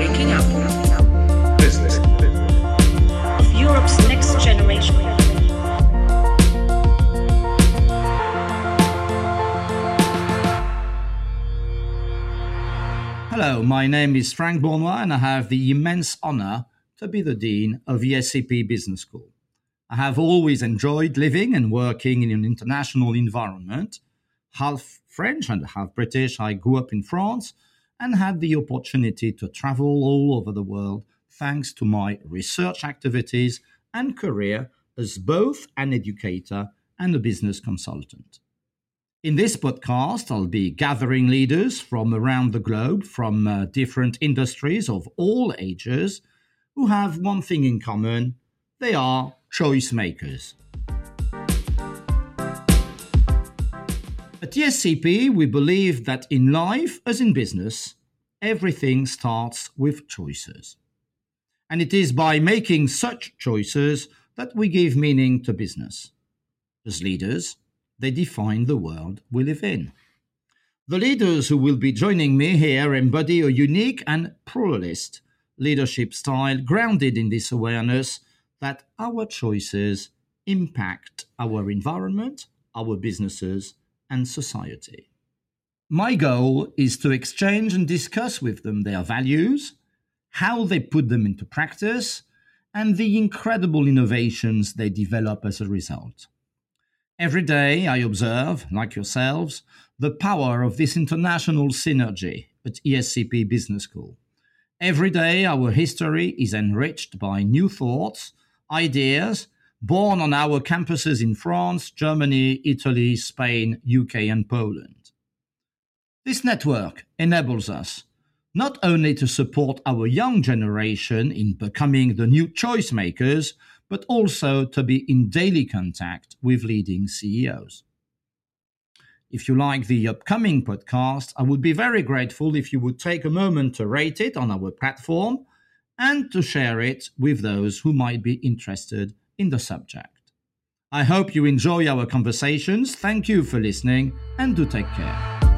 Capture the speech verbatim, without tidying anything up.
waking up. Business. Europe's next generation. Hello, my name is Frank Bournois and I have the immense honor to be the Dean of E S C P Business School. I have always enjoyed living and working in an international environment. Half French and half British, I grew up in France and had the opportunity to travel all over the world thanks to my research activities and career as both an educator and a business consultant. In this podcast, I'll be gathering leaders from around the globe, from uh, different industries of all ages, who have one thing in common. They are choice makers. At E S C P, we believe that in life, as in business, everything starts with choices. And it is by making such choices that we give meaning to business. As leaders, they define the world we live in. The leaders who will be joining me here embody a unique and pluralist leadership style grounded in this awareness that our choices impact our environment, our businesses, and society. My goal is to exchange and discuss with them their values, how they put them into practice, and the incredible innovations they develop as a result. Every day I observe, like yourselves, the power of this international synergy at E S C P Business School. Every day our history is enriched by new thoughts, ideas, born on our campuses in France, Germany, Italy, Spain, U K and Poland. This network enables us not only to support our young generation in becoming the new choice makers, but also to be in daily contact with leading C E Os. If you like the upcoming podcast, I would be very grateful if you would take a moment to rate it on our platform and to share it with those who might be interested in the subject. I hope you enjoy our conversations. Thank you for listening and do take care.